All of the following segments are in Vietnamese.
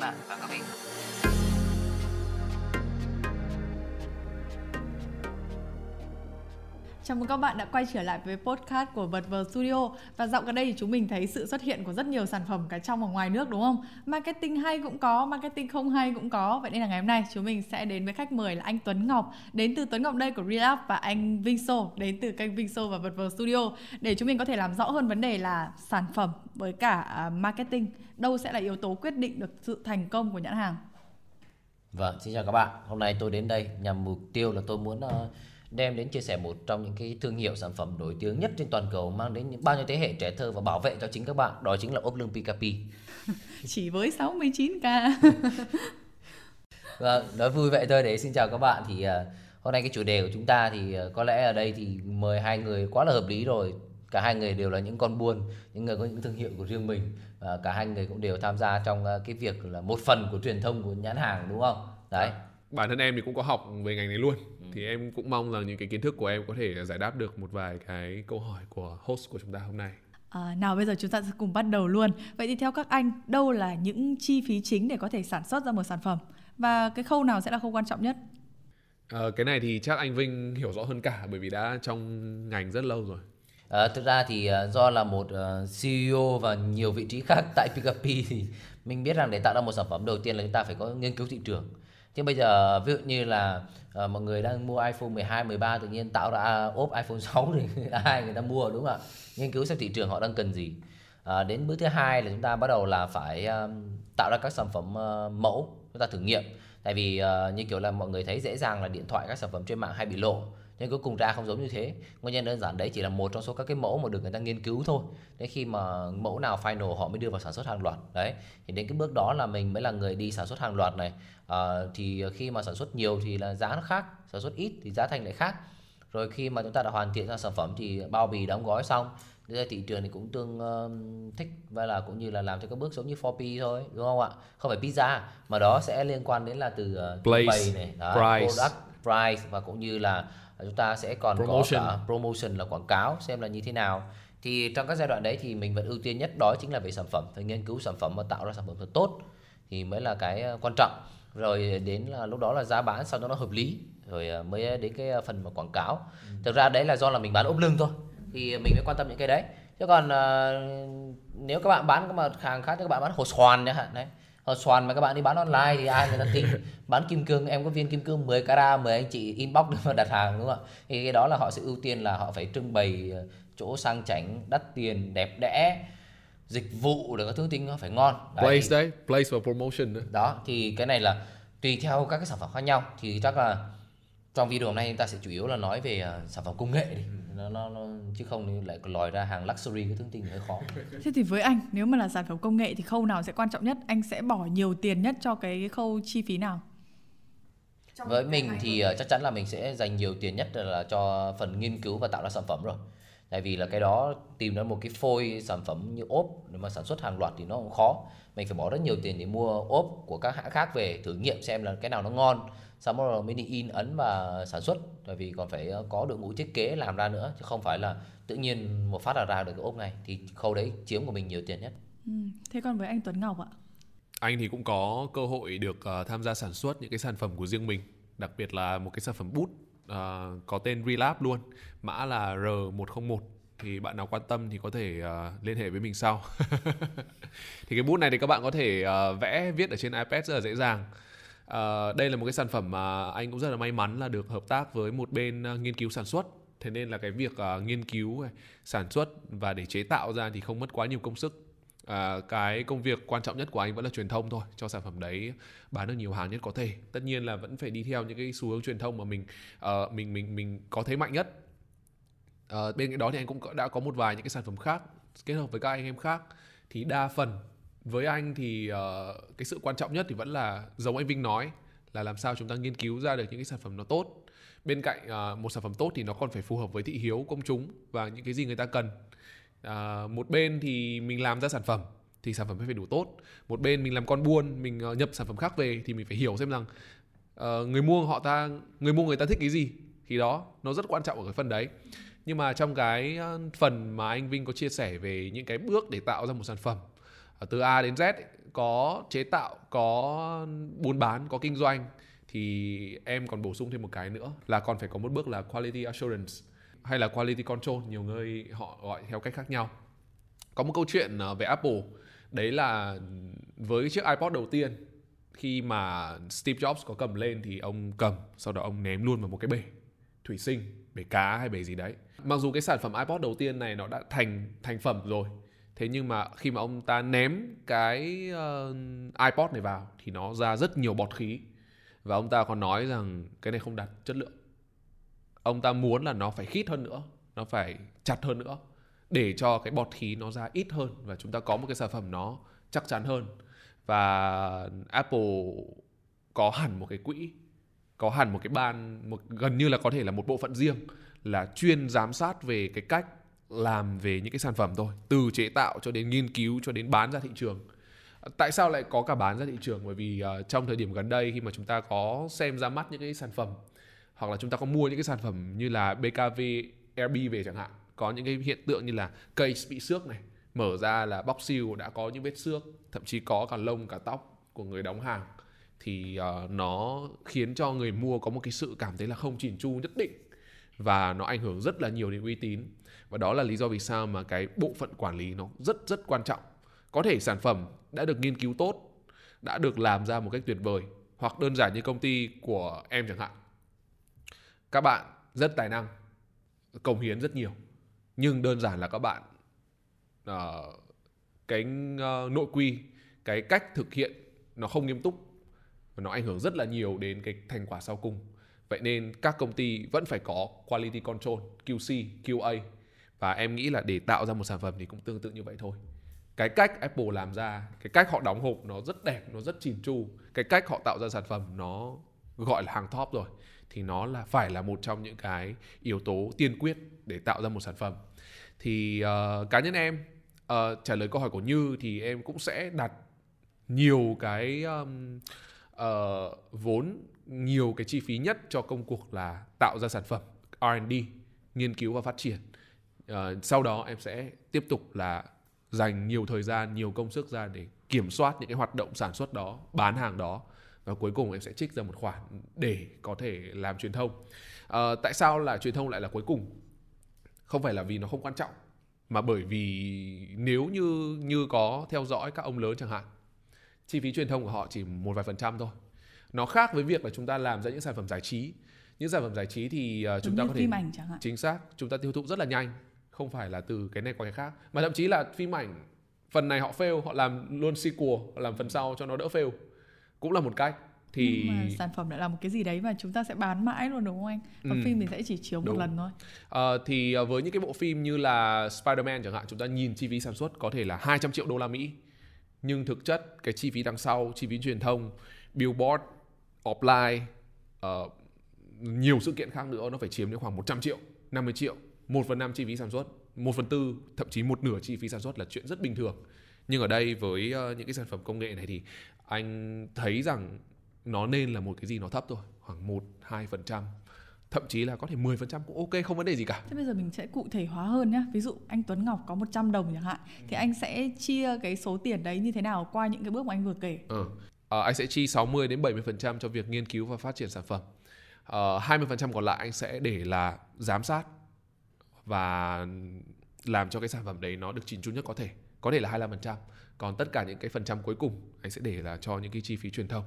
các bạn và các bạn. Chào mừng các bạn đã quay trở lại với podcast của Vật Vờ Studio. Và dạo gần đây thì chúng mình thấy sự xuất hiện của rất nhiều sản phẩm cả trong và ngoài nước, đúng không? Marketing hay cũng có, marketing không hay cũng có. Vậy nên là ngày hôm nay chúng mình sẽ đến với khách mời là anh Tuấn Ngọc đến từ Tuấn Ngọc Đây của Relap và anh Vinh Sô đến từ kênh Vinh Sô và Vật Vờ Studio, để chúng mình có thể làm rõ hơn vấn đề là sản phẩm với cả marketing, đâu sẽ là yếu tố quyết định được sự thành công của nhãn hàng. Vâng, xin chào các bạn. Hôm nay tôi đến đây nhằm mục tiêu là tôi muốn đem đến chia sẻ một trong những cái thương hiệu sản phẩm nổi tiếng nhất trên toàn cầu, mang đến bao nhiêu thế hệ trẻ thơ và bảo vệ cho chính các bạn. Đó chính là ốp lưng Pikapi. Chỉ với 69k. Vâng, nói vui vậy thôi. Để xin chào các bạn. Thì hôm nay cái chủ đề của chúng ta thì có lẽ ở đây thì mời hai người quá là hợp lý rồi. Cả hai người đều là những con buôn, những người có những thương hiệu của riêng mình. Và cả hai người cũng đều tham gia trong cái việc là một phần của truyền thông của nhãn hàng, đúng không? Đấy. Bản thân em thì cũng có học về ngành này luôn. Thì em cũng mong là những cái kiến thức của em có thể giải đáp được một vài cái câu hỏi của host của chúng ta hôm nay. Nào bây giờ chúng ta sẽ cùng bắt đầu luôn. Vậy thì theo các anh, đâu là những chi phí chính để có thể sản xuất ra một sản phẩm? Và cái khâu nào sẽ là khâu quan trọng nhất? Cái này thì chắc anh Vinh hiểu rõ hơn cả, bởi vì đã trong ngành rất lâu rồi. Thực ra thì do là một CEO và nhiều vị trí khác tại Pikapi, thì mình biết rằng để tạo ra một sản phẩm đầu tiên là chúng ta phải có nghiên cứu thị trường. Thế bây giờ ví dụ như là mọi người đang mua iPhone 12, 13, tự nhiên tạo ra ốp iPhone 6 thì ai người ta mua, đúng không ạ? Nghiên cứu xem thị trường họ đang cần gì. Đến bước thứ hai là chúng ta bắt đầu là phải tạo ra các sản phẩm mẫu, chúng ta thử nghiệm. Tại vì như kiểu là mọi người thấy dễ dàng là điện thoại, các sản phẩm trên mạng hay bị lộ, nhưng cuối cùng ra không giống như thế. Nguyên nhân đơn giản đấy chỉ là một trong số các cái mẫu mà được người ta nghiên cứu thôi. Đến khi mà mẫu nào final họ mới đưa vào sản xuất hàng loạt. Đấy, thì đến cái bước đó là mình mới là người đi sản xuất hàng loạt này. Thì khi mà sản xuất nhiều thì là giá nó khác, sản xuất ít thì giá thành lại khác. Rồi khi mà chúng ta đã hoàn thiện ra sản phẩm thì bao bì đóng gói xong, đưa ra thị trường thì cũng tương thích, và là cũng như là làm cho các bước giống như 4P thôi, đúng không ạ? Không phải pizza mà đó sẽ liên quan đến là từ place này, đó, product, price, và cũng như là chúng ta sẽ còn promotion. Có promotion là quảng cáo xem là như thế nào. Thì trong các giai đoạn đấy thì mình vẫn ưu tiên nhất đó chính là về sản phẩm, phải nghiên cứu sản phẩm và tạo ra sản phẩm thật tốt thì mới là cái quan trọng. Rồi đến là lúc đó là giá bán sao cho nó hợp lý, rồi mới đến cái phần mà quảng cáo. Thực ra đấy là do là mình bán ốp lưng thôi thì mình mới quan tâm những cái đấy. Chứ còn nếu các bạn bán các mặt hàng khác, các bạn bán hột xoàn chẳng hạn đấy, hột xoàn mà các bạn đi bán online thì ai người ta tin. Bán kim cương, em có viên kim cương 10 carat mời anh chị inbox để mà đặt hàng, đúng không ạ? Thì cái đó là họ sẽ ưu tiên là họ phải trưng bày chỗ sang chảnh, đắt tiền, đẹp đẽ, dịch vụ được, các thứ tính nó phải ngon. Place đấy, place và promotion đấy. Đó, thì cái này là tùy theo các cái sản phẩm khác nhau. Thì chắc là trong video hôm nay chúng ta sẽ chủ yếu là nói về sản phẩm công nghệ đi. Nó chứ không lại lòi ra hàng luxury, cái thương tình hơi khó. Thế thì với anh, nếu mà là sản phẩm công nghệ thì khâu nào sẽ quan trọng nhất? Anh sẽ bỏ nhiều tiền nhất cho cái khâu chi phí nào? Với mình thì chắc chắn là mình sẽ dành nhiều tiền nhất là cho phần nghiên cứu và tạo ra sản phẩm rồi. Tại vì là cái đó tìm ra một cái phôi sản phẩm như ốp để mà sản xuất hàng loạt thì nó cũng khó. Mình phải bỏ rất nhiều tiền để mua ốp của các hãng khác về thử nghiệm xem là cái nào nó ngon, xong rồi mới đi in ấn và sản xuất. Tại vì còn phải có đội ngũ thiết kế làm ra nữa, chứ không phải là tự nhiên một phát là ra được cái ốp này. Thì khâu đấy chiếm của mình nhiều tiền nhất. Thế còn với anh Tuấn Ngọc ạ? Anh thì cũng có cơ hội được tham gia sản xuất những cái sản phẩm của riêng mình, đặc biệt là một cái sản phẩm bút có tên Relap luôn, mã là R101. Thì bạn nào quan tâm thì có thể liên hệ với mình sau. Thì cái bút này thì các bạn có thể vẽ, viết ở trên iPad rất là dễ dàng. Đây là một cái sản phẩm mà anh cũng rất là may mắn là được hợp tác với một bên nghiên cứu sản xuất. Thế nên là cái việc nghiên cứu, sản xuất và để chế tạo ra thì không mất quá nhiều công sức. Cái công việc quan trọng nhất của anh vẫn là truyền thông thôi, cho sản phẩm đấy bán được nhiều hàng nhất có thể. Tất nhiên là vẫn phải đi theo những cái xu hướng truyền thông mà mình có thấy mạnh nhất. Bên cạnh đó thì anh cũng đã có một vài những cái sản phẩm khác kết hợp với các anh em khác. Thì đa phần với anh thì cái sự quan trọng nhất thì vẫn là giống anh Vinh nói, là làm sao chúng ta nghiên cứu ra được những cái sản phẩm nó tốt. Bên cạnh một sản phẩm tốt thì nó còn phải phù hợp với thị hiếu công chúng và những cái gì người ta cần. Một bên thì mình làm ra sản phẩm thì sản phẩm phải đủ tốt. Một bên mình làm con buôn, mình nhập sản phẩm khác về thì mình phải hiểu xem rằng người mua người ta thích cái gì. Thì đó, nó rất quan trọng ở cái phần đấy. Nhưng mà trong cái phần mà anh Vinh có chia sẻ về những cái bước để tạo ra một sản phẩm, từ A đến Z ấy, có chế tạo, có buôn bán, có kinh doanh, thì em còn bổ sung thêm một cái nữa là còn phải có một bước là quality assurance hay là quality control, nhiều người họ gọi theo cách khác nhau. Có một câu chuyện về Apple, đấy là với chiếc iPod đầu tiên, khi mà Steve Jobs có cầm lên thì ông cầm, sau đó ông ném luôn vào một cái bể thủy sinh, bể cá hay bể gì đấy. Mặc dù cái sản phẩm iPod đầu tiên này nó đã thành phẩm rồi, thế nhưng mà khi mà ông ta ném cái iPod này vào thì nó ra rất nhiều bọt khí. Và ông ta còn nói rằng cái này không đạt chất lượng. Ông ta muốn là nó phải khít hơn nữa, nó phải chặt hơn nữa, để cho cái bọt khí nó ra ít hơn và chúng ta có một cái sản phẩm nó chắc chắn hơn. Và Apple có hẳn một cái quỹ, có hẳn một cái ban, gần như là có thể là một bộ phận riêng là chuyên giám sát về cái cách làm về những cái sản phẩm thôi, từ chế tạo cho đến nghiên cứu cho đến bán ra thị trường. Tại sao lại có cả bán ra thị trường? Bởi vì trong thời điểm gần đây, khi mà chúng ta có xem ra mắt những cái sản phẩm, hoặc là chúng ta có mua những cái sản phẩm như là Bkav, AirB về chẳng hạn, có những cái hiện tượng như là case bị xước này, mở ra là bóc siêu đã có những vết xước, thậm chí có cả lông cả tóc của người đóng hàng, thì nó khiến cho người mua có một cái sự cảm thấy là không chỉn chu nhất định, và nó ảnh hưởng rất là nhiều đến uy tín. Và đó là lý do vì sao mà cái bộ phận quản lý nó rất rất quan trọng. Có thể sản phẩm đã được nghiên cứu tốt, đã được làm ra một cách tuyệt vời, hoặc đơn giản như công ty của em chẳng hạn, các bạn rất tài năng, cống hiến rất nhiều, nhưng đơn giản là các bạn nội quy, cái cách thực hiện nó không nghiêm túc, và nó ảnh hưởng rất là nhiều đến cái thành quả sau cùng. Vậy nên các công ty vẫn phải có quality control, QC, QA. Và em nghĩ là để tạo ra một sản phẩm thì cũng tương tự như vậy thôi. Cái cách Apple làm ra, cái cách họ đóng hộp nó rất đẹp, nó rất chỉn chu, cái cách họ tạo ra sản phẩm nó gọi là hàng top rồi, thì nó là phải là một trong những cái yếu tố tiên quyết để tạo ra một sản phẩm. Thì cá nhân em, trả lời câu hỏi của Như, thì em cũng sẽ đặt nhiều cái vốn, nhiều cái chi phí nhất cho công cuộc là tạo ra sản phẩm R&D, nghiên cứu và phát triển. Sau đó em sẽ tiếp tục là dành nhiều thời gian, nhiều công sức ra để kiểm soát những cái hoạt động sản xuất đó, bán hàng đó, và cuối cùng em sẽ trích ra một khoản để có thể làm truyền thông. Tại sao là truyền thông lại là cuối cùng? Không phải là vì nó không quan trọng, mà bởi vì nếu như có theo dõi các ông lớn chẳng hạn, chi phí truyền thông của họ chỉ một vài phần trăm thôi. Nó khác với việc là chúng ta làm ra những sản phẩm giải trí. Những sản phẩm giải trí thì chúng ta có thể, phim ảnh chẳng hạn, chính xác, chúng ta tiêu thụ rất là nhanh, không phải là từ cái này qua cái khác. Mà thậm chí là phim ảnh, phần này họ fail, họ làm luôn sequel, họ làm phần sau cho nó đỡ fail, cũng là một cách. Thì nhưng mà sản phẩm lại là một cái gì đấy mà chúng ta sẽ bán mãi luôn, đúng không anh? Còn phim thì sẽ chỉ chiếu một lần thôi. Thì với những cái bộ phim như là Spider-Man chẳng hạn, chúng ta nhìn chi phí sản xuất có thể là 200 triệu đô la Mỹ, nhưng thực chất cái chi phí đằng sau, chi phí truyền thông, billboard, offline, nhiều sự kiện khác nữa, nó phải chiếm đến khoảng 100 triệu, 50 triệu. 1/5 chi phí sản xuất, 1/4, thậm chí 1/2 chi phí sản xuất là chuyện rất bình thường. Nhưng ở đây với những cái sản phẩm công nghệ này thì anh thấy rằng nó nên là một cái gì nó thấp thôi, khoảng 1-2%, thậm chí là có thể 10% cũng ok, không vấn đề gì cả. Thế bây giờ mình sẽ cụ thể hóa hơn nhá. Ví dụ anh Tuấn Ngọc có 100 đồng chẳng hạn, thì anh sẽ chia cái số tiền đấy như thế nào qua những cái bước mà anh vừa kể? Anh sẽ chi 60-70% cho việc nghiên cứu và phát triển sản phẩm. 20% còn lại anh sẽ để là giám sát và làm cho cái sản phẩm đấy nó được chỉn chu nhất có thể là 25%. Còn tất cả những cái phần trăm cuối cùng anh sẽ để là cho những cái chi phí truyền thông.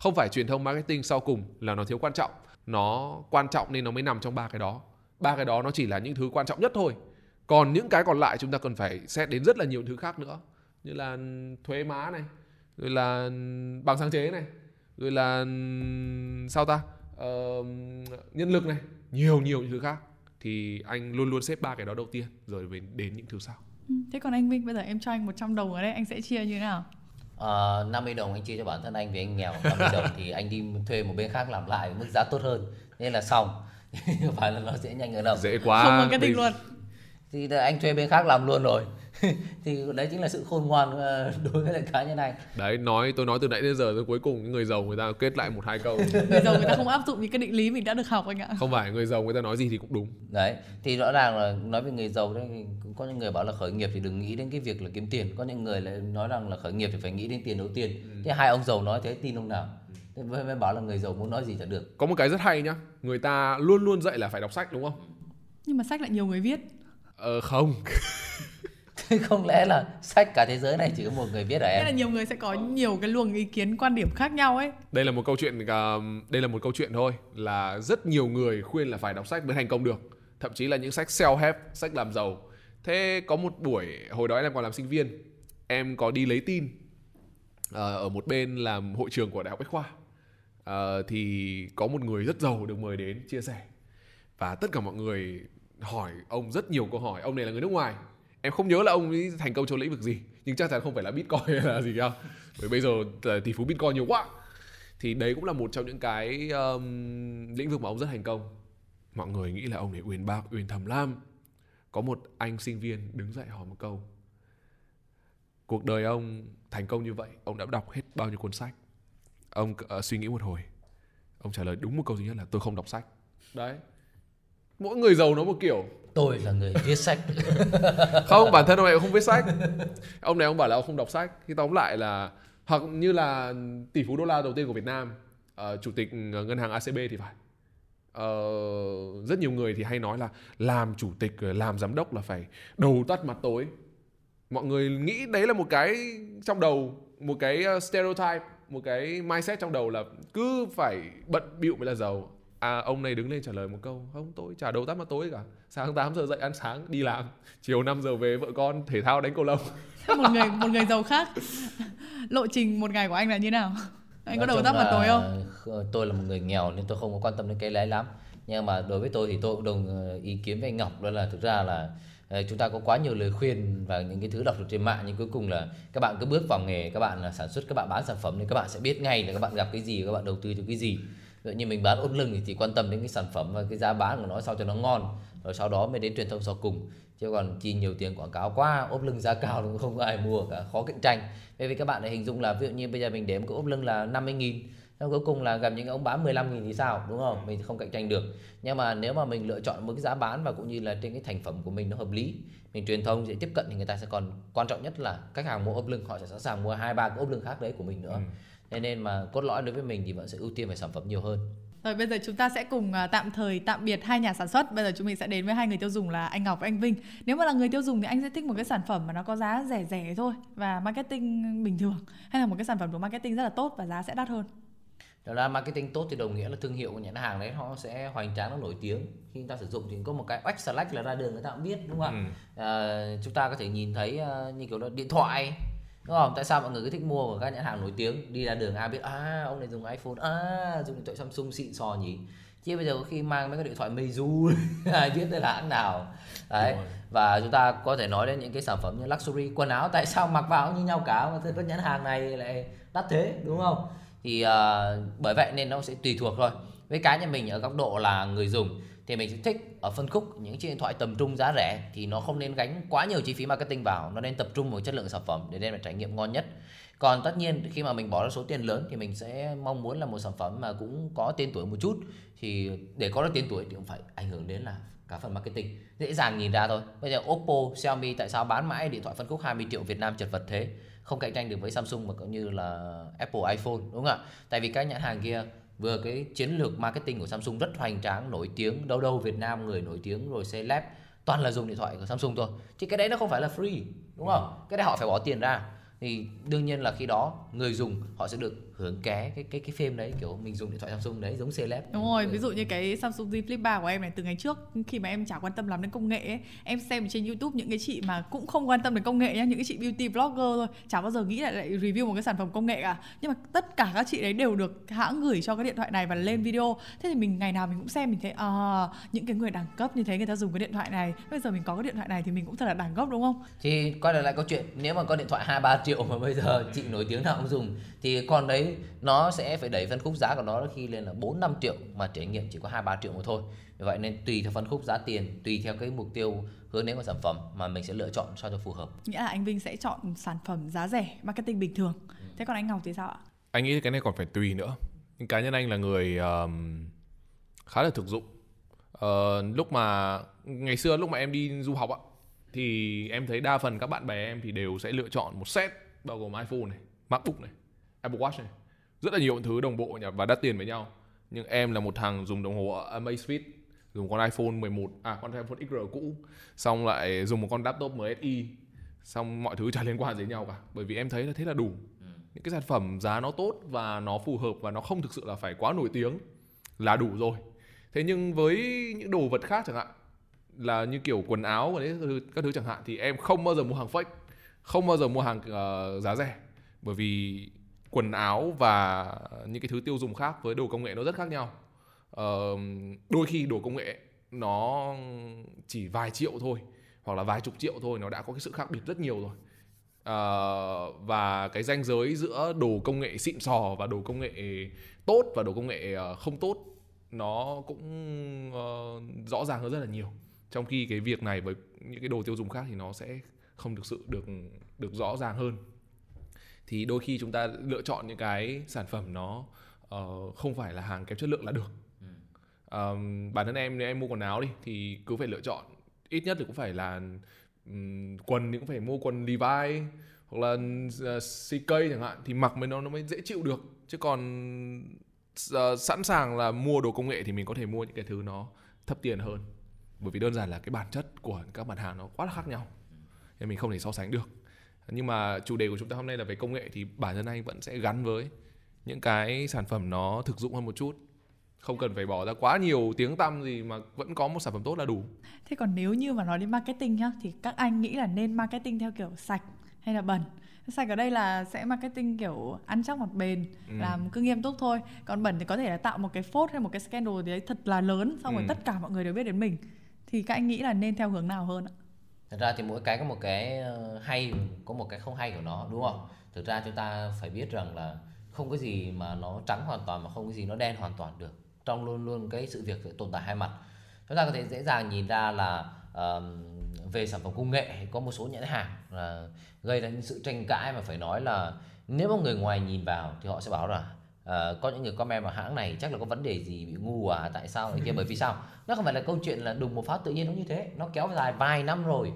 Không phải truyền thông marketing sau cùng là nó thiếu quan trọng, nó quan trọng nên nó mới nằm trong ba cái đó. Ba cái đó nó chỉ là những thứ quan trọng nhất thôi, còn những cái còn lại chúng ta cần phải xét đến rất là nhiều thứ khác nữa, như là thuế má này, rồi là bằng sáng chế này, rồi là nhân lực này, nhiều những thứ khác. Thì anh luôn luôn xếp ba cái đó đầu tiên, rồi đến những thứ sau. Thế còn anh Vinh, bây giờ em cho anh 100 đồng ở đây, anh sẽ chia như thế nào? 50 đồng anh chia cho bản thân anh vì anh nghèo, 50 đồng thì anh đi thuê một bên khác làm lại với mức giá tốt hơn, nên là xong. Phải là nó sẽ nhanh hơn. Dễ quá. Không có cái tình luôn. Thì anh thuê bên khác làm luôn rồi. Thì đấy chính là sự khôn ngoan đối với lại cá nhân này. Đấy, tôi nói từ nãy đến giờ tới cuối cùng người giàu người ta kết lại một hai câu. Người giàu người ta không áp dụng những cái định lý mình đã được học anh ạ. Không phải, người giàu người ta nói gì thì cũng đúng. Đấy, thì rõ ràng là nói về người giàu đấy, có những người bảo là khởi nghiệp thì đừng nghĩ đến cái việc là kiếm tiền, có những người lại nói rằng là khởi nghiệp thì phải nghĩ đến tiền đầu tiên. Thế hai ông giàu nói thế tin ông nào? Thế mới bảo là người giàu muốn nói gì chả được. Có một cái rất hay nhá, người ta luôn luôn dạy là phải đọc sách đúng không? Nhưng mà sách lại nhiều người viết. Không. Không lẽ là sách cả thế giới này chỉ có một người viết hả em? Thế là nhiều người sẽ có nhiều cái luồng ý kiến, quan điểm khác nhau ấy. Đây là một câu chuyện thôi, là rất nhiều người khuyên là phải đọc sách mới thành công được. Thậm chí là những sách self-help, sách làm giàu. Thế có một buổi hồi đó em còn làm sinh viên, em có đi lấy tin ở một bên làm hội trường của Đại học Bách Khoa. Thì có một người rất giàu được mời đến chia sẻ, và tất cả mọi người hỏi ông rất nhiều câu hỏi. Ông này là người nước ngoài, em không nhớ là ông ấy thành công trong lĩnh vực gì, nhưng chắc chắn không phải là Bitcoin hay là gì đâu, bởi bây giờ tỷ phú Bitcoin nhiều quá. Thì đấy cũng là một trong những cái lĩnh vực mà ông rất thành công. Mọi người nghĩ là ông này uyên bạc, uyên thầm lam. Có một anh sinh viên đứng dậy hỏi một câu: cuộc đời ông thành công như vậy, ông đã đọc hết bao nhiêu cuốn sách? Ông suy nghĩ một hồi, ông trả lời đúng một câu duy nhất là tôi không đọc sách. Đấy, mỗi người giàu nó một kiểu. Tôi là người viết sách. Không, bản thân ông này cũng không viết sách. Ông này ông bảo là ông không đọc sách. Thì tóm lại là, hoặc như là tỷ phú đô la đầu tiên của Việt Nam, chủ tịch ngân hàng ACB thì phải, rất nhiều người thì hay nói là làm chủ tịch, làm giám đốc là phải đầu tắt mặt tối. Mọi người nghĩ đấy là một cái trong đầu, một cái stereotype, một cái mindset trong đầu là cứ phải bận bịu mới là giàu. À, ông này đứng lên trả lời một câu: không, tôi chả đầu tắt mặt tối cả. Sáng 8 giờ dậy ăn sáng đi làm, chiều 5 giờ về vợ con thể thao đánh cầu lông. Một người giàu khác. Lộ trình một ngày của anh là như nào? Anh có đầu tắt mặt tối không? Tôi là một người nghèo nên tôi không có quan tâm đến cái lái lắm. Nhưng mà đối với tôi thì tôi cũng đồng ý kiến với anh Ngọc, đó là thực ra là chúng ta có quá nhiều lời khuyên và những cái thứ đọc được trên mạng, nhưng cuối cùng là các bạn cứ bước vào nghề, các bạn là sản xuất, các bạn bán sản phẩm thì các bạn sẽ biết ngay là các bạn gặp cái gì, các bạn đầu tư cho cái gì. Vậy như mình bán ốp lưng thì chỉ quan tâm đến cái sản phẩm và cái giá bán của nó sao cho nó ngon, rồi sau đó mới đến truyền thông sau cùng. Chứ còn chi nhiều tiền quảng cáo quá, ốp lưng giá cao thì không có ai mua cả, khó cạnh tranh. Bởi vì các bạn hãy hình dung là ví dụ như bây giờ mình để một cái ốp lưng là 50.000, nhưng cuối cùng là gặp những ông bán 15.000 thì sao, đúng không? Mình không cạnh tranh được. Nhưng mà nếu mà mình lựa chọn một cái giá bán và cũng như là trên cái thành phẩm của mình nó hợp lý, mình truyền thông dễ tiếp cận thì người ta sẽ còn, quan trọng nhất là khách hàng mua ốp lưng họ sẽ sẵn sàng mua 2-3 cái ốp lưng khác đấy của mình nữa. Thế nên mà cốt lõi đối với mình thì vẫn sẽ ưu tiên về sản phẩm nhiều hơn. Rồi bây giờ chúng ta sẽ cùng tạm thời tạm biệt hai nhà sản xuất. Bây giờ chúng mình sẽ đến với hai người tiêu dùng là anh Ngọc và anh Vinh. Nếu mà là người tiêu dùng thì anh sẽ thích một cái sản phẩm mà nó có giá rẻ rẻ thôi và marketing bình thường, hay là một cái sản phẩm của marketing rất là tốt và giá sẽ đắt hơn? Đó là marketing tốt thì đồng nghĩa là thương hiệu của nhãn hàng đấy họ sẽ hoành tráng, nó nổi tiếng. Khi người ta sử dụng thì có một cái oách slack là ra đường người ta cũng biết, đúng không ạ? Chúng ta có thể nhìn thấy như kiểu là điện thoại, đúng không? Tại sao mọi người cứ thích mua của các nhãn hàng nổi tiếng? Đi ra đường ai biết, ông này dùng iPhone, dùng điện thoại Samsung xịn sò nhỉ. Chứ bây giờ khi mang mấy cái điện thoại Meizu ai biết đây là hãng nào. Đấy. Và chúng ta có thể nói đến những cái sản phẩm như luxury, quần áo, tại sao mặc vào như nhau cả mà các nhãn hàng này lại đắt thế, đúng không? Thì bởi vậy nên nó sẽ tùy thuộc thôi. Với cá nhân mình ở góc độ là người dùng thì mình sẽ thích ở phân khúc những chiếc điện thoại tầm trung giá rẻ thì nó không nên gánh quá nhiều chi phí marketing vào, nó nên tập trung vào chất lượng sản phẩm để đem lại trải nghiệm ngon nhất. Còn tất nhiên khi mà mình bỏ ra số tiền lớn thì mình sẽ mong muốn là một sản phẩm mà cũng có tên tuổi một chút, thì để có được tên tuổi thì cũng phải ảnh hưởng đến là cả phần marketing. Dễ dàng nhìn ra thôi, bây giờ Oppo, Xiaomi tại sao bán mãi điện thoại phân khúc 20 triệu Việt Nam chật vật thế, không cạnh tranh được với Samsung mà cũng như là Apple iPhone, đúng không ạ? Tại vì các nhãn hàng kia vừa cái chiến lược marketing của Samsung rất hoành tráng, nổi tiếng, đâu đâu Việt Nam người nổi tiếng rồi celeb toàn là dùng điện thoại của Samsung thôi. Chứ cái đấy nó không phải là free, đúng không? Cái đấy họ phải bỏ tiền ra. Thì đương nhiên là khi đó người dùng họ sẽ được hưởng cái phim đấy, kiểu mình dùng điện thoại Samsung đấy giống celeb. Đúng rồi, ví dụ như cái Samsung Z Flip 3 của em này, từ ngày trước khi mà em chả quan tâm lắm đến công nghệ ấy, em xem trên YouTube những cái chị mà cũng không quan tâm đến công nghệ nhá, những cái chị beauty blogger thôi, chả bao giờ nghĩ lại review một cái sản phẩm công nghệ cả. Nhưng mà tất cả các chị đấy đều được hãng gửi cho cái điện thoại này và lên video. Thế thì mình ngày nào mình cũng xem, mình thấy những cái người đẳng cấp như thế người ta dùng cái điện thoại này. Bây giờ mình có cái điện thoại này thì mình cũng thật là đẳng cấp, đúng không? Thì quay lại câu chuyện nếu mà có điện thoại 2-3 triệu mà bây giờ chị nổi tiếng nào cũng dùng thì còn đấy đấy, nó sẽ phải đẩy phân khúc giá của nó khi lên là 4-5 triệu mà trải nghiệm chỉ có 2-3 triệu mà thôi. Vì vậy nên tùy theo phân khúc giá tiền, tùy theo cái mục tiêu hướng đến của sản phẩm mà mình sẽ lựa chọn sao cho phù hợp. Nghĩa là anh Vinh sẽ chọn sản phẩm giá rẻ, marketing bình thường. Thế còn anh Ngọc thì sao ạ? Anh nghĩ cái này còn phải tùy nữa. Nhưng cá nhân anh là người khá là thực dụng. Lúc mà ngày xưa lúc mà em đi du học ạ, thì em thấy đa phần các bạn bè em thì đều sẽ lựa chọn một set bao gồm iPhone này, MacBook này, Apple Watch này, rất là nhiều thứ đồng bộ và đắt tiền với nhau. Nhưng em là một thằng dùng đồng hồ Amazfit, dùng con iPhone 11, con iPhone XR cũ, xong lại dùng một con laptop MSI, xong mọi thứ chả liên quan đến nhau cả, bởi vì em thấy là thế là đủ. Những cái sản phẩm giá nó tốt và nó phù hợp và nó không thực sự là phải quá nổi tiếng là đủ rồi. Thế nhưng với những đồ vật khác chẳng hạn, là như kiểu quần áo và các thứ chẳng hạn, thì em không bao giờ mua hàng fake, không bao giờ mua hàng giá rẻ. Bởi vì quần áo và những cái thứ tiêu dùng khác với đồ công nghệ nó rất khác nhau. Đôi khi đồ công nghệ nó chỉ vài triệu thôi, hoặc là vài chục triệu thôi, nó đã có cái sự khác biệt rất nhiều rồi. Và cái ranh giới giữa đồ công nghệ xịn sò và đồ công nghệ tốt và đồ công nghệ không tốt nó cũng rõ ràng hơn rất là nhiều. Trong khi cái việc này với những cái đồ tiêu dùng khác thì nó sẽ không thực sự được rõ ràng hơn. Thì đôi khi chúng ta lựa chọn những cái sản phẩm nó không phải là hàng kém chất lượng là được. Bản thân em, nếu em mua quần áo đi thì cứ phải lựa chọn, ít nhất thì cũng phải là quần thì cũng phải mua quần Levi's hoặc là CK chẳng hạn, thì mặc mới nó mới dễ chịu được. Chứ còn sẵn sàng là mua đồ công nghệ thì mình có thể mua những cái thứ nó thấp tiền hơn, bởi vì đơn giản là cái bản chất của các mặt hàng nó quá là khác nhau nên mình không thể so sánh được. Nhưng mà chủ đề của chúng ta hôm nay là về công nghệ, thì bản thân anh vẫn sẽ gắn với những cái sản phẩm nó thực dụng hơn một chút, không cần phải bỏ ra quá nhiều tiếng tăm gì mà vẫn có một sản phẩm tốt là đủ. Thế còn nếu như mà nói đến marketing nhá, thì các anh nghĩ là nên marketing theo kiểu sạch hay là bẩn? Sạch ở đây là sẽ marketing kiểu ăn chắc mặc bền, làm cứ nghiêm túc thôi. Còn bẩn thì có thể là tạo một cái phốt hay một cái scandal gì đấy thật là lớn, xong rồi tất cả mọi người đều biết đến mình. Thì các anh nghĩ là nên theo hướng nào hơn ạ? Thật ra thì mỗi cái có một cái hay, có một cái không hay của nó, đúng không? Thực ra chúng ta phải biết rằng là không có gì mà nó trắng hoàn toàn, mà không có gì nó đen hoàn toàn được. Trong luôn luôn cái sự việc tồn tại hai mặt. Chúng ta có thể dễ dàng nhìn ra là về sản phẩm công nghệ có một số nhãn hàng là gây ra những sự tranh cãi, mà phải nói là nếu mà người ngoài nhìn vào thì họ sẽ bảo là có những người comment mà hãng này chắc là có vấn đề gì, bị ngu à, tại sao này kia. Bởi vì sao? Nó không phải là câu chuyện là đùng một phát tự nhiên nó như thế, nó kéo dài vài năm rồi.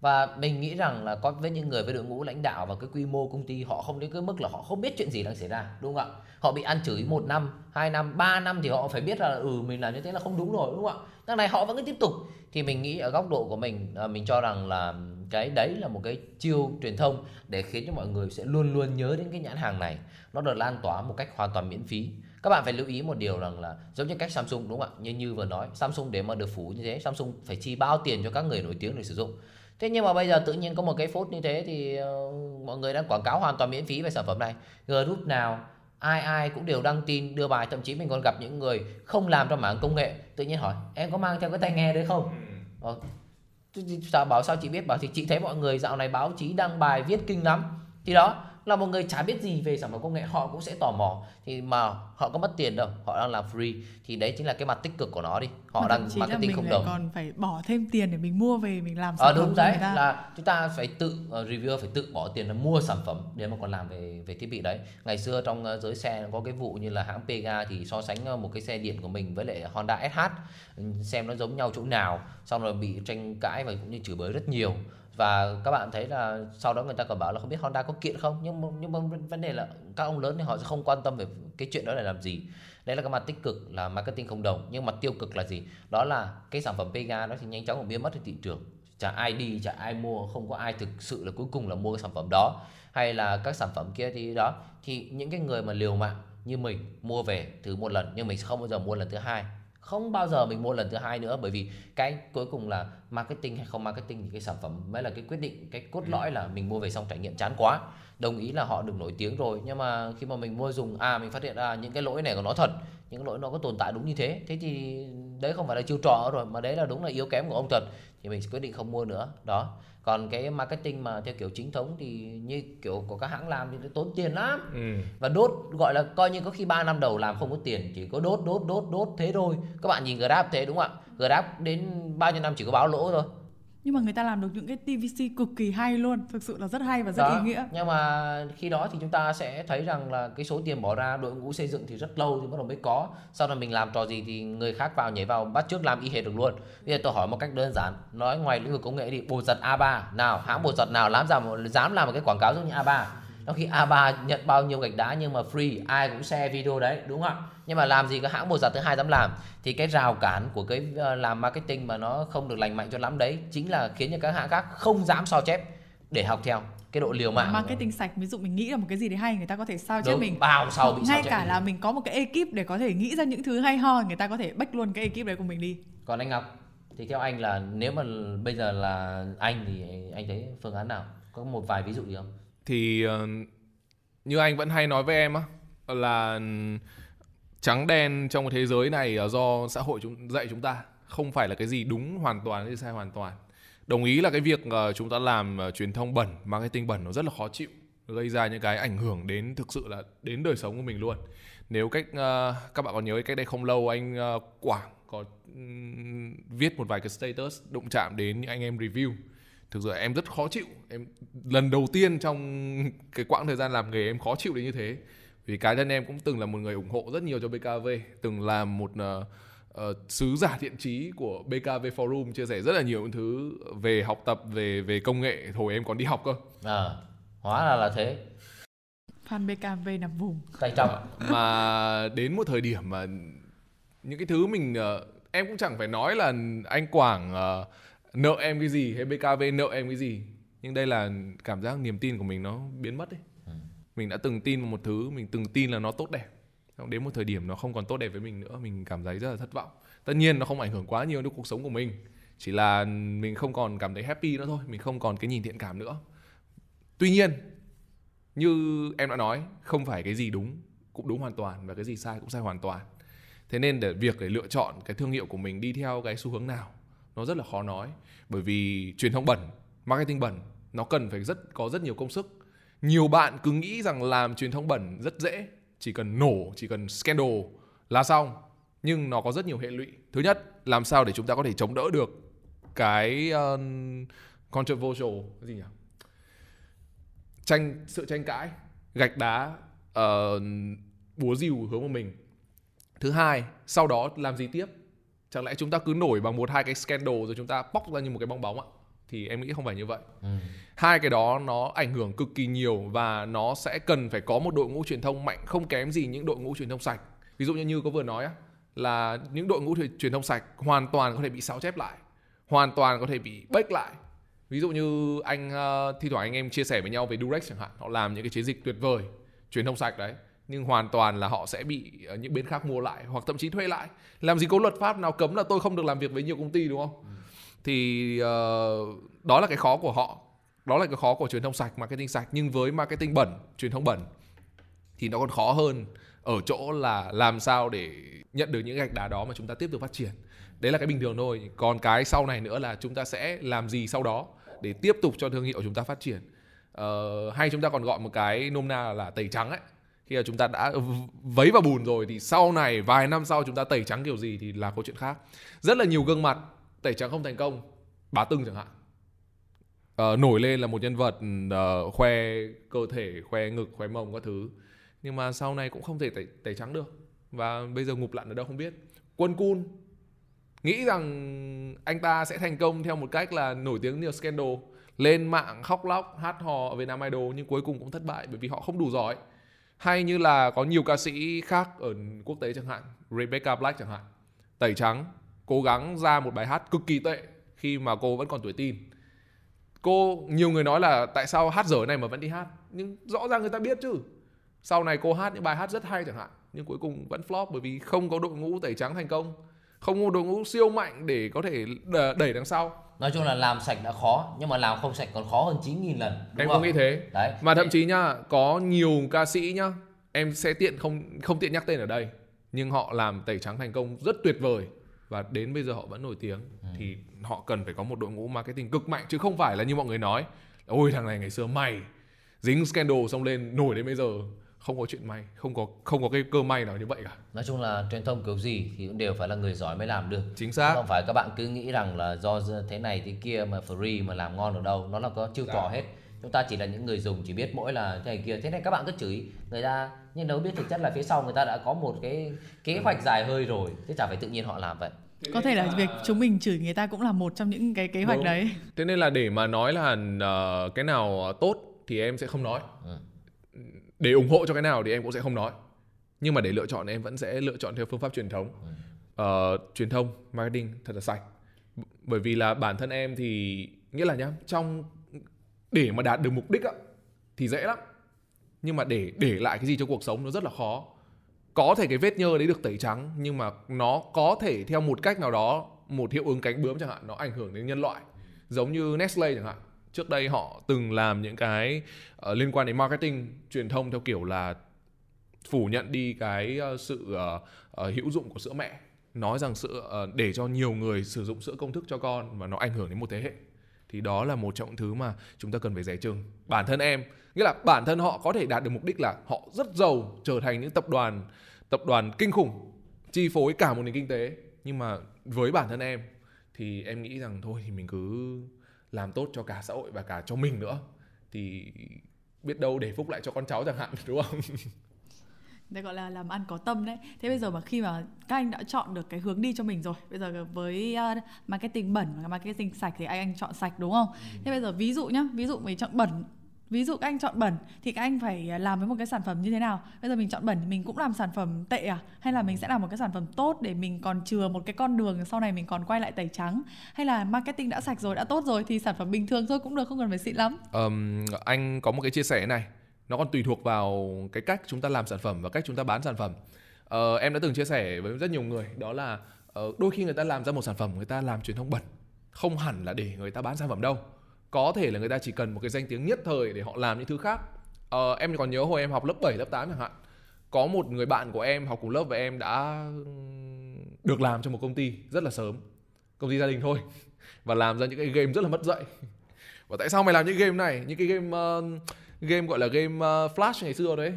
Và mình nghĩ rằng là có với những người, với đội ngũ lãnh đạo và cái quy mô công ty, họ không đến cái mức là họ không biết chuyện gì đang xảy ra, đúng không ạ? Họ bị ăn chửi 1 năm, 2 năm, 3 năm thì họ phải biết là mình làm như thế là không đúng rồi, đúng không ạ? Đằng này họ vẫn cứ tiếp tục. Thì mình nghĩ ở góc độ của mình cho rằng là cái đấy là một cái chiêu truyền thông để khiến cho mọi người sẽ luôn luôn nhớ đến cái nhãn hàng này. Nó được lan tỏa một cách hoàn toàn miễn phí. Các bạn phải lưu ý một điều rằng là giống như cách Samsung, đúng không ạ? Như vừa nói, Samsung để mà được phủ như thế, Samsung phải chi bao tiền cho các người nổi tiếng để sử dụng. Thế nhưng mà bây giờ tự nhiên có một cái phốt như thế thì mọi người đang quảng cáo hoàn toàn miễn phí về sản phẩm này. Group nào, ai cũng đều đăng tin, đưa bài. Thậm chí mình còn gặp những người không làm trong mảng công nghệ, tự nhiên hỏi, em có mang theo cái tai nghe đấy không? Sao bảo sao chị biết? Bảo thì chị thấy mọi người dạo này báo chí đăng bài viết kinh lắm. Thì đó là một người chả biết gì về sản phẩm công nghệ, họ cũng sẽ tò mò. Thì mà họ có mất tiền đâu, họ đang làm free. Thì đấy chính là cái mặt tích cực của nó đi. Họ mà đang marketing không đồng, còn phải bỏ thêm tiền để mình mua về mình làm sản phẩm. Đúng đấy, là chúng ta phải tự reviewer, phải tự bỏ tiền để mua sản phẩm để mà còn làm về thiết bị đấy. Ngày xưa trong giới xe có cái vụ như là hãng Pega thì so sánh một cái xe điện của mình với lại Honda SH, xem nó giống nhau chỗ nào, xong rồi bị tranh cãi và cũng như chửi bới rất nhiều. Và các bạn thấy là sau đó người ta còn bảo là không biết Honda có kiện không. Nhưng mà vấn đề là các ông lớn thì họ sẽ không quan tâm về cái chuyện đó để làm gì. Đấy là cái mặt tích cực là marketing không đồng. Nhưng mặt tiêu cực là gì? Đó là cái sản phẩm Pega nó thì nhanh chóng biến mất trên thị trường. Chả ai đi, chả ai mua, không có ai thực sự là cuối cùng là mua cái sản phẩm đó. Hay là các sản phẩm kia thì đó. Thì những cái người mà liều mạng như mình mua về thử một lần nhưng mình sẽ không bao giờ mua lần thứ hai. Không bao giờ mình mua lần thứ hai nữa, bởi vì cái cuối cùng là marketing hay không marketing thì cái sản phẩm mới là cái quyết định, cái cốt lõi là mình mua về xong trải nghiệm chán quá. Đồng ý là họ được nổi tiếng rồi, nhưng mà khi mà mình mua dùng mình phát hiện ra những cái lỗi này của nó thật những lỗi nó có tồn tại đúng như thế. Thế thì đấy không phải là chiêu trò rồi, mà đấy là đúng là yếu kém của ông Tuấn, thì mình quyết định không mua nữa đó. Còn cái marketing mà theo kiểu chính thống thì như kiểu của các hãng làm thì nó tốn tiền lắm, và đốt, gọi là coi như có khi 3 năm đầu làm không có tiền, chỉ có đốt thế thôi. Các bạn nhìn Grab thế đúng không ạ? Grab đến bao nhiêu năm chỉ có báo lỗ thôi, nhưng mà người ta làm được những cái TVC cực kỳ hay luôn, thực sự là rất hay và rất đó, ý nghĩa. Nhưng mà khi đó thì chúng ta sẽ thấy rằng là cái số tiền bỏ ra đội ngũ xây dựng thì rất lâu thì bắt đầu mới có. Sau đó mình làm trò gì thì người khác vào nhảy vào bắt chước làm y hệt được luôn. Bây giờ tôi hỏi một cách đơn giản, nói ngoài lĩnh vực công nghệ thì bột giặt A3 nào, hãng bột giặt nào dám làm một cái quảng cáo giống như A3? Trong khi A3 nhận bao nhiêu gạch đá nhưng mà free, ai cũng share video đấy đúng không ạ? Nhưng mà làm gì có hãng bột giặt thứ hai dám làm. Thì cái rào cản của cái làm marketing mà nó không được lành mạnh cho lắm đấy chính là khiến cho các hãng khác không dám sao chép để học theo cái độ liều mạng. Marketing sạch, ví dụ mình nghĩ là một cái gì đấy hay, người ta có thể sao chép mình. Bao sau bị sao chép. Ngay cả là mình có một cái ekip để có thể nghĩ ra những thứ hay ho, người ta có thể back luôn cái ekip đấy của mình đi. Còn anh Ngọc thì theo anh là nếu mà bây giờ là anh thì anh thấy phương án nào? Có một vài ví dụ gì không? Thì như anh vẫn hay nói với em á, là trắng đen trong cái thế giới này là do xã hội dạy chúng ta, không phải là cái gì đúng hoàn toàn hay sai hoàn toàn. Đồng ý là cái việc chúng ta làm truyền thông bẩn, marketing bẩn nó rất là khó chịu, gây ra những cái ảnh hưởng đến thực sự là đến đời sống của mình luôn. Nếu các bạn còn nhớ cách đây không lâu anh Quảng có viết một vài cái status đụng chạm đến những anh em review. Thực sự em rất khó chịu, em lần đầu tiên trong cái quãng thời gian làm nghề em khó chịu đến như thế. Vì cá nhân em cũng từng là một người ủng hộ rất nhiều cho BKV, từng là một sứ giả thiện chí của BKV Forum, chia sẻ rất là nhiều thứ về học tập, về công nghệ, hồi em còn đi học cơ. Hóa là thế. Fan BKV nằm vùng. Tay trong. Mà đến một thời điểm mà những cái thứ mình em cũng chẳng phải nói là anh Quảng nợ em cái gì hay BKV nợ em cái gì, nhưng đây là cảm giác niềm tin của mình nó biến mất đấy. Mình đã từng tin vào một thứ, mình từng tin là nó tốt đẹp, đến một thời điểm nó không còn tốt đẹp với mình nữa, mình cảm thấy rất là thất vọng. Tất nhiên nó không ảnh hưởng quá nhiều đến cuộc sống của mình, chỉ là mình không còn cảm thấy happy nữa thôi, mình không còn cái nhìn thiện cảm nữa. Tuy nhiên như em đã nói, không phải cái gì đúng cũng đúng hoàn toàn và cái gì sai cũng sai hoàn toàn. Thế nên để lựa chọn cái thương hiệu của mình đi theo cái xu hướng nào nó rất là khó nói, bởi vì truyền thông bẩn, marketing bẩn nó cần phải có rất nhiều công sức. Nhiều bạn cứ nghĩ rằng làm truyền thông bẩn rất dễ, chỉ cần nổ, chỉ cần scandal là xong, nhưng nó có rất nhiều hệ lụy. Thứ nhất, làm sao để chúng ta có thể chống đỡ được cái controversial, cái gì nhỉ? Sự tranh cãi, gạch đá, búa rìu hướng của mình. Thứ hai, sau đó làm gì tiếp? Chẳng lẽ chúng ta cứ nổi bằng 1-2 cái scandal rồi chúng ta bóc ra như một cái bong bóng ạ? Thì em nghĩ không phải như vậy. Hai cái đó nó ảnh hưởng cực kỳ nhiều, và nó sẽ cần phải có một đội ngũ truyền thông mạnh, không kém gì những đội ngũ truyền thông sạch. Ví dụ như có vừa nói á, là những đội ngũ truyền thông sạch hoàn toàn có thể bị sao chép lại, hoàn toàn có thể bị bake lại. Ví dụ như anh thi thoảng anh em chia sẻ với nhau về Durex chẳng hạn, họ làm những cái chiến dịch tuyệt vời truyền thông sạch đấy, nhưng hoàn toàn là họ sẽ bị những bên khác mua lại hoặc thậm chí thuê lại. Làm gì có luật pháp nào cấm là tôi không được làm việc với nhiều công ty, đúng không? Thì đó là cái khó của họ, đó là cái khó của truyền thông sạch, marketing sạch. Nhưng với marketing bẩn, truyền thông bẩn thì nó còn khó hơn ở chỗ là làm sao để nhận được những gạch đá đó mà chúng ta tiếp tục phát triển. Đấy là cái bình thường thôi. Còn cái sau này nữa là chúng ta sẽ làm gì sau đó để tiếp tục cho thương hiệu chúng ta phát triển. Hay chúng ta còn gọi một cái nôm na là tẩy trắng ấy. Khi mà chúng ta đã vấy vào bùn rồi thì sau này vài năm sau chúng ta tẩy trắng kiểu gì thì là câu chuyện khác. Rất là nhiều gương mặt tẩy trắng không thành công, Bá Tưng chẳng hạn, nổi lên là một nhân vật khoe cơ thể, khoe ngực, khoe mông các thứ, nhưng mà sau này cũng không thể tẩy trắng được, và bây giờ ngụp lặn ở đâu không biết. Quân Kun nghĩ rằng anh ta sẽ thành công theo một cách là nổi tiếng nhiều scandal, lên mạng khóc lóc hát hò ở Vietnam Idol, nhưng cuối cùng cũng thất bại bởi vì họ không đủ giỏi. Hay như là có nhiều ca sĩ khác ở quốc tế chẳng hạn, Rebecca Black chẳng hạn, tẩy trắng, cố gắng ra một bài hát cực kỳ tệ khi mà cô vẫn còn tuổi teen. Cô, nhiều người nói là tại sao hát dở này mà vẫn đi hát, nhưng rõ ràng người ta biết chứ. Sau này cô hát những bài hát rất hay chẳng hạn, nhưng cuối cùng vẫn flop bởi vì không có đội ngũ tẩy trắng thành công, không có đội ngũ siêu mạnh để có thể đẩy đằng sau. Nói chung là làm sạch đã khó, nhưng mà làm không sạch còn khó hơn 9.000 lần. Đúng em không nghĩ thế. Đấy. Mà thậm chí nhá, có nhiều ca sĩ nhá, em sẽ không tiện nhắc tên ở đây, nhưng họ làm tẩy trắng thành công rất tuyệt vời và đến bây giờ họ vẫn nổi tiếng. Thì họ cần phải có một đội ngũ marketing cực mạnh, chứ không phải là như mọi người nói, ôi thằng này ngày xưa may, dính scandal xong lên nổi đến bây giờ. Không có chuyện may, không có cái cơ may nào như vậy cả. Nói chung là truyền thông kiểu gì thì cũng đều phải là người giỏi mới làm được. Chính xác. Không phải các bạn cứ nghĩ rằng là do thế này thế kia mà free mà làm ngon được đâu. Nó là có chiêu trò hết. Chúng ta chỉ là những người dùng, chỉ biết mỗi là thế này kia. Thế này các bạn cứ chửi người ta, nhưng đâu biết thực chất là phía sau người ta đã có một cái kế hoạch dài hơi rồi. Thế chả phải tự nhiên họ làm vậy. Có thể là việc chúng mình chửi người ta cũng là một trong những cái kế hoạch đấy. Thế nên là để mà nói là cái nào tốt thì em sẽ không nói. Để ủng hộ cho cái nào thì em cũng sẽ không nói. Nhưng mà để lựa chọn em vẫn sẽ lựa chọn theo phương pháp truyền thống. Truyền thông, marketing thật là sạch. Bởi vì là bản thân em thì nghĩa là nhá, trong để mà đạt được mục đích á thì dễ lắm. Nhưng mà để lại cái gì cho cuộc sống nó rất là khó. Có thể cái vết nhơ đấy được tẩy trắng, nhưng mà nó có thể theo một cách nào đó, một hiệu ứng cánh bướm chẳng hạn, nó ảnh hưởng đến nhân loại. Giống như Nestle chẳng hạn. Trước đây họ từng làm những cái liên quan đến marketing, truyền thông theo kiểu là phủ nhận đi cái sự hữu dụng của sữa mẹ. Nói rằng sữa để cho nhiều người sử dụng sữa công thức cho con và nó ảnh hưởng đến một thế hệ. Thì đó là một trong những thứ mà chúng ta cần phải dè chừng. Bản thân em, nghĩa là bản thân họ có thể đạt được mục đích là họ rất giàu, trở thành những tập đoàn kinh khủng, chi phối cả một nền kinh tế. Nhưng mà với bản thân em thì em nghĩ rằng thôi thì mình cứ làm tốt cho cả xã hội và cả cho mình nữa, thì biết đâu để phúc lại cho con cháu chẳng hạn, đúng không? Đây gọi là làm ăn có tâm đấy. Thế bây giờ mà khi mà các anh đã chọn được cái hướng đi cho mình rồi, bây giờ với marketing bẩn và marketing sạch thì anh chọn sạch, đúng không? Thế bây giờ ví dụ nhá, ví dụ mình chọn bẩn, ví dụ các anh chọn bẩn thì các anh phải làm với một cái sản phẩm như thế nào? Bây giờ mình chọn bẩn thì mình cũng làm sản phẩm tệ à? Hay là mình sẽ làm một cái sản phẩm tốt để mình còn chừa một cái con đường sau này mình còn quay lại tẩy trắng? Hay là marketing đã sạch rồi, đã tốt rồi thì sản phẩm bình thường thôi cũng được, không cần phải xịn lắm? Anh có một cái chia sẻ này, nó còn tùy thuộc vào cái cách chúng ta làm sản phẩm và cách chúng ta bán sản phẩm. Em đã từng chia sẻ với rất nhiều người, đó là đôi khi người ta làm ra một sản phẩm, người ta làm truyền thông bẩn, không hẳn là để người ta bán sản phẩm đâu. Có thể là người ta chỉ cần một cái danh tiếng nhất thời để họ làm những thứ khác. Em còn nhớ hồi em học lớp 7, lớp 8 chẳng hạn, có một người bạn của em học cùng lớp với em đã được làm cho một công ty rất là sớm, công ty gia đình thôi, và làm ra những cái game rất là mất dạy. Và tại sao mày làm những game này, những cái game gọi là game Flash ngày xưa đấy,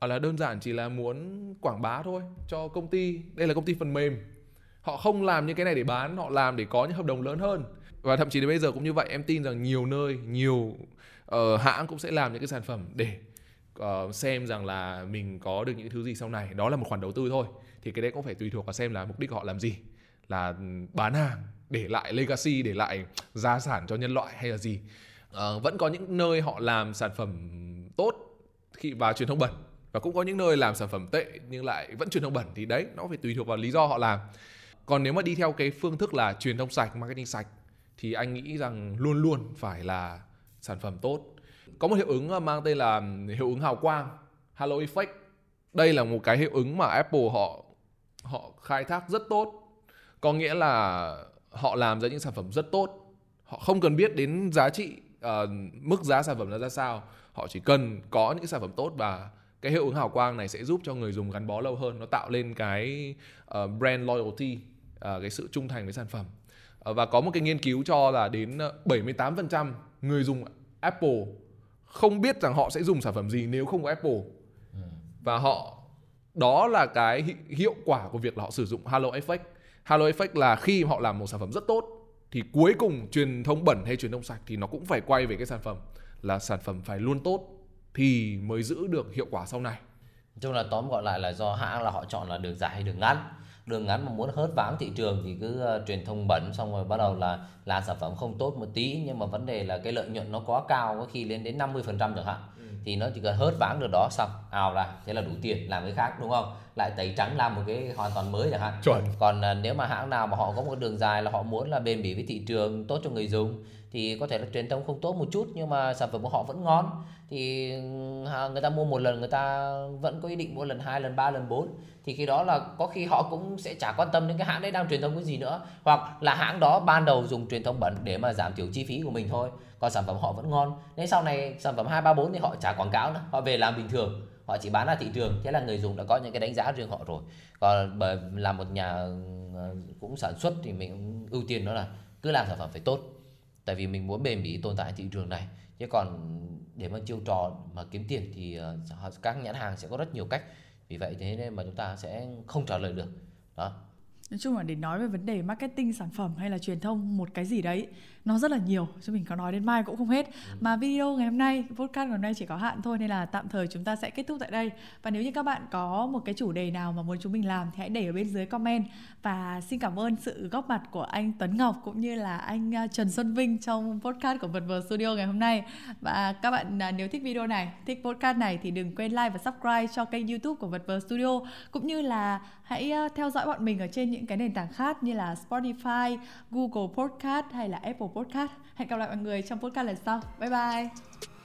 là đơn giản chỉ là muốn quảng bá thôi cho công ty. Đây là công ty phần mềm, họ không làm những cái này để bán, họ làm để có những hợp đồng lớn hơn. Và thậm chí đến bây giờ cũng như vậy. Em tin rằng nhiều nơi, nhiều hãng cũng sẽ làm những cái sản phẩm để xem rằng là mình có được những thứ gì sau này. Đó là một khoản đầu tư thôi. Thì cái đấy cũng phải tùy thuộc vào xem là mục đích họ làm gì. Là bán hàng, để lại legacy, để lại gia sản cho nhân loại hay là gì. Vẫn có những nơi họ làm sản phẩm tốt và truyền thông bẩn. Và cũng có những nơi làm sản phẩm tệ nhưng lại vẫn truyền thông bẩn. Thì đấy, nó phải tùy thuộc vào lý do họ làm. Còn nếu mà đi theo cái phương thức là truyền thông sạch, marketing sạch, thì anh nghĩ rằng luôn luôn phải là sản phẩm tốt. Có một hiệu ứng mang tên là hiệu ứng hào quang, halo effect. Đây là một cái hiệu ứng mà Apple họ khai thác rất tốt. Có nghĩa là họ làm ra những sản phẩm rất tốt. Họ không cần biết đến giá trị, mức giá sản phẩm nó ra sao. Họ chỉ cần có những sản phẩm tốt, và cái hiệu ứng hào quang này sẽ giúp cho người dùng gắn bó lâu hơn. Nó tạo lên cái brand loyalty, cái sự trung thành với sản phẩm. Và có một cái nghiên cứu cho là đến 78% người dùng Apple không biết rằng họ sẽ dùng sản phẩm gì nếu không có Apple. Và đó là cái hiệu quả của việc là họ sử dụng halo effect. Halo effect là khi họ làm một sản phẩm rất tốt thì cuối cùng truyền thông bẩn hay truyền thông sạch thì nó cũng phải quay về cái sản phẩm, là sản phẩm phải luôn tốt thì mới giữ được hiệu quả sau này. Nói chung là tóm gọi lại là do hãng là họ chọn là đường dài hay đường ngắn. Đường ngắn mà muốn hớt ván thị trường thì cứ truyền thông bẩn, xong rồi bắt đầu là làm sản phẩm không tốt một tí, nhưng mà vấn đề là cái lợi nhuận nó quá cao, có khi lên đến 50% chẳng hạn, thì nó chỉ cần hớt ván được đó xong ào ra, thế là đủ tiền làm cái khác, đúng không? Lại tẩy trắng làm một cái hoàn toàn mới chẳng hạn. Chuẩn. Còn nếu mà hãng nào mà họ có một đường dài là họ muốn là bền bỉ với thị trường, tốt cho người dùng, thì có thể là truyền thông không tốt một chút nhưng mà sản phẩm của họ vẫn ngon, thì người ta mua một lần người ta vẫn có ý định mua lần 2, lần 3, lần 4, thì khi đó là có khi họ cũng sẽ chả quan tâm đến cái hãng đấy đang truyền thông cái gì nữa, hoặc là hãng đó ban đầu dùng truyền thông bẩn để mà giảm thiểu chi phí của mình thôi, còn sản phẩm họ vẫn ngon. Nên sau này sản phẩm 2, 3, 4 thì họ chả quảng cáo nữa, họ về làm bình thường, họ chỉ bán ra thị trường, thế là người dùng đã có những cái đánh giá riêng họ rồi. Còn bởi là một nhà cũng sản xuất thì mình cũng ưu tiên đó là cứ làm sản phẩm phải tốt, tại vì mình muốn bền bỉ tồn tại thị trường này. Chứ còn để mà chiêu trò mà kiếm tiền thì các nhãn hàng sẽ có rất nhiều cách, vì vậy thế nên mà chúng ta sẽ không trả lời được đó. Nói chung là để nói về vấn đề marketing sản phẩm hay là truyền thông một cái gì đấy, nó rất là nhiều, chứ mình có nói đến mai cũng không hết. Mà video ngày hôm nay, podcast ngày hôm nay chỉ có hạn thôi, nên là tạm thời chúng ta sẽ kết thúc tại đây. Và nếu như các bạn có một cái chủ đề nào mà muốn chúng mình làm thì hãy để ở bên dưới comment. Và xin cảm ơn sự góp mặt của anh Tuấn Ngọc cũng như là anh Trần Xuân Vinh trong podcast của Vật Vờ Studio ngày hôm nay. Và các bạn nếu thích video này, thích podcast này thì đừng quên like và subscribe cho kênh YouTube của Vật Vờ Studio, cũng như là hãy theo dõi bọn mình ở trên những cái nền tảng khác như là Spotify, Google Podcast hay là Apple Podcast. Hẹn gặp lại mọi người trong podcast lần sau. Bye bye!